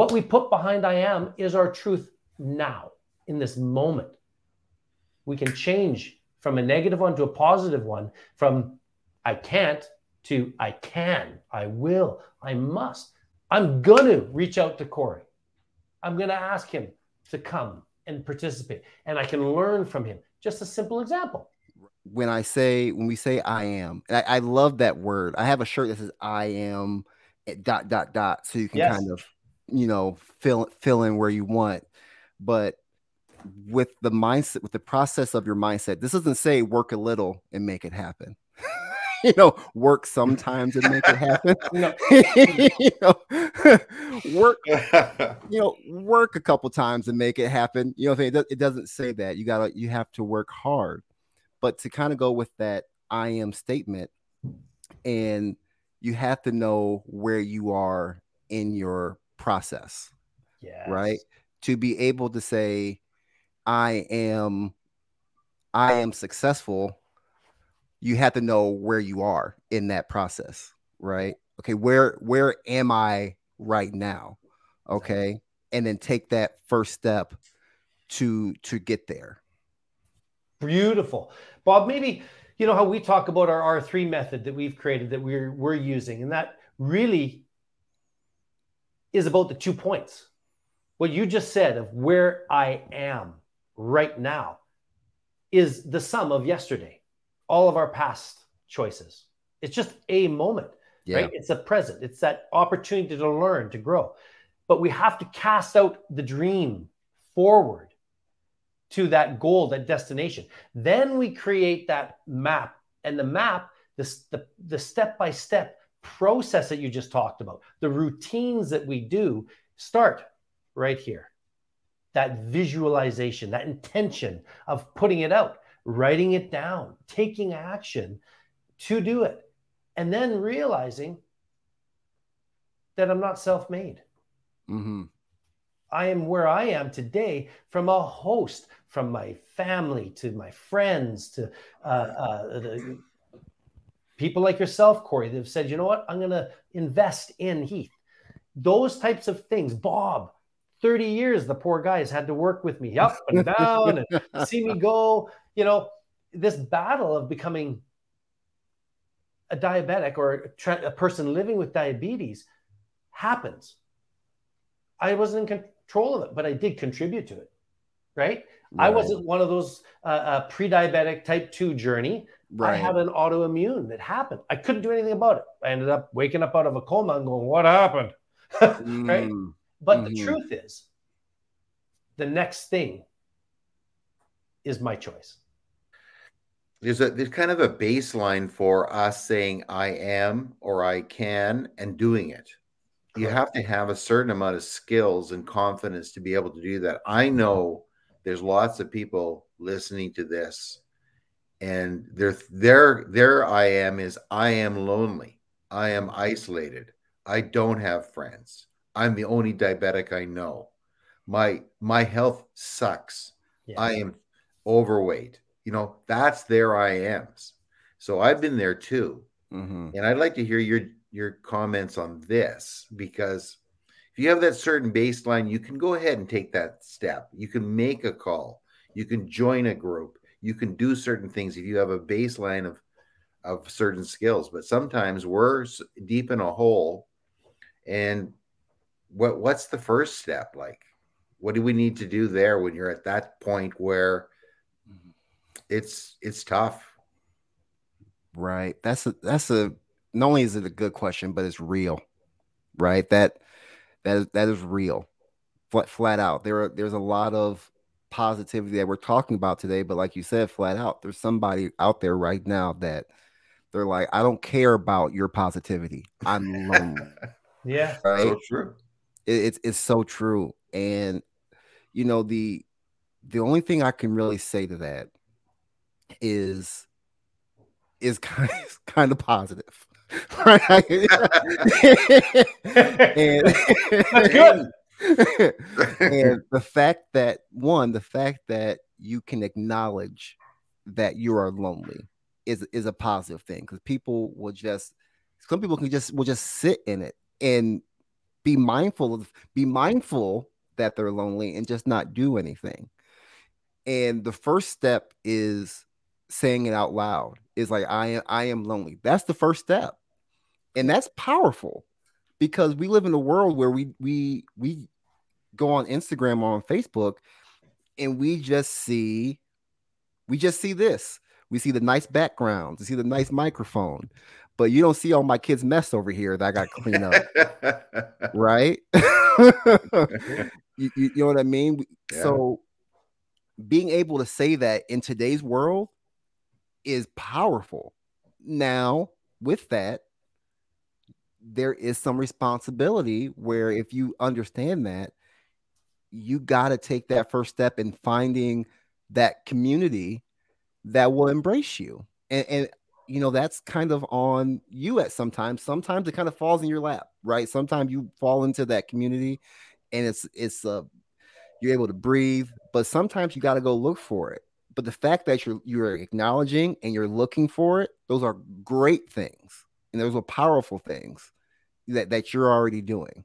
What we put behind I am is our truth now, in this moment. We can change from a negative one to a positive one, from I can't to I can, I will, I must. I'm going to reach out to Corey. I'm going to ask him to come and participate, and I can learn from him. Just a simple example. When we say I am, and I love that word. I have a shirt that says I am ... so you can kind of, fill in where you want. But with the mindset, with the process of your mindset, this doesn't say work a little and make it happen. Work sometimes and make it happen. Work a couple times and make it happen. It doesn't say that. You have to work hard. But to kind of go with that I am statement, and you have to know where you are in your process, right? To be able to say, I am successful. You have to know where you are in that process, right? Okay, where am I right now? Okay, and then take that first step to get there. Beautiful, Bob. Maybe you know how we talk about our R3 method that we've created, that we're using, and that really is about the 2 points. What you just said of where I am right now is the sum of yesterday. All of our past choices. It's just a moment, right? It's a present. It's that opportunity to learn, to grow. But we have to cast out the dream forward to that goal, that destination. Then we create that map. And the map, the step-by-step process that you just talked about, the routines that we do, start right here. That visualization, that intention of putting it out. Writing it down, taking action to do it, and then realizing that I'm not self-made. Mm-hmm. I am where I am today from a host, from my family to my friends to the people like yourself, Corey, that have said, you know what, I'm going to invest in Heath. Those types of things, Bob. 30 years, the poor guy has had to work with me up and down and see me go. This battle of becoming a diabetic or a person living with diabetes happens. I wasn't in control of it, but I did contribute to it, right? I wasn't one of those pre-diabetic type 2 journey. Right. I had an autoimmune that happened. I couldn't do anything about it. I ended up waking up out of a coma and going, what happened? Right? But the truth is, the next thing is my choice. There's kind of a baseline for us saying I am or I can and doing it. You have to have a certain amount of skills and confidence to be able to do that. I know there's lots of people listening to this, and their I am is I am lonely. I am isolated. I don't have friends. I'm the only diabetic I know. My health sucks. Yeah. I am overweight. That's their I ams. So I've been there too. Mm-hmm. And I'd like to hear your comments on this, because if you have that certain baseline, you can go ahead and take that step. You can make a call. You can join a group. You can do certain things if you have a baseline of certain skills. But sometimes we're deep in a hole, and what's the first step like? What do we need to do there when you're at that point where it's tough? Right. That's not only is it a good question, but it's real, right? That is real, flat out. There's a lot of positivity that we're talking about today, but like you said, flat out, there's somebody out there right now that they're like, I don't care about your positivity. I'm lonely. Yeah. Right? So true. It's so true. And the only thing I can really say to that is kind of positive. Right? That's good. And the fact that you can acknowledge that you are lonely is a positive thing, because some people will just sit in it and be mindful that they're lonely and just not do anything. And the first step is saying it out loud. It's like, I am lonely. That's the first step. And that's powerful, because we live in a world where we go on Instagram or on Facebook and we just see this. We see the nice backgrounds, we see the nice microphone, but you don't see all my kids' mess over here that I got to clean up. Right? you know what I mean? Yeah. So being able to say that in today's world is powerful. Now, with that, there is some responsibility where if you understand that, you got to take that first step in finding that community that will embrace you. And you know, that's kind of on you at sometimes. Sometimes it kind of falls in your lap, right? Sometimes you fall into that community and it's you're able to breathe, but sometimes you got to go look for it. But the fact that you're acknowledging and you're looking for it, those are great things. And those are powerful things that you're already doing.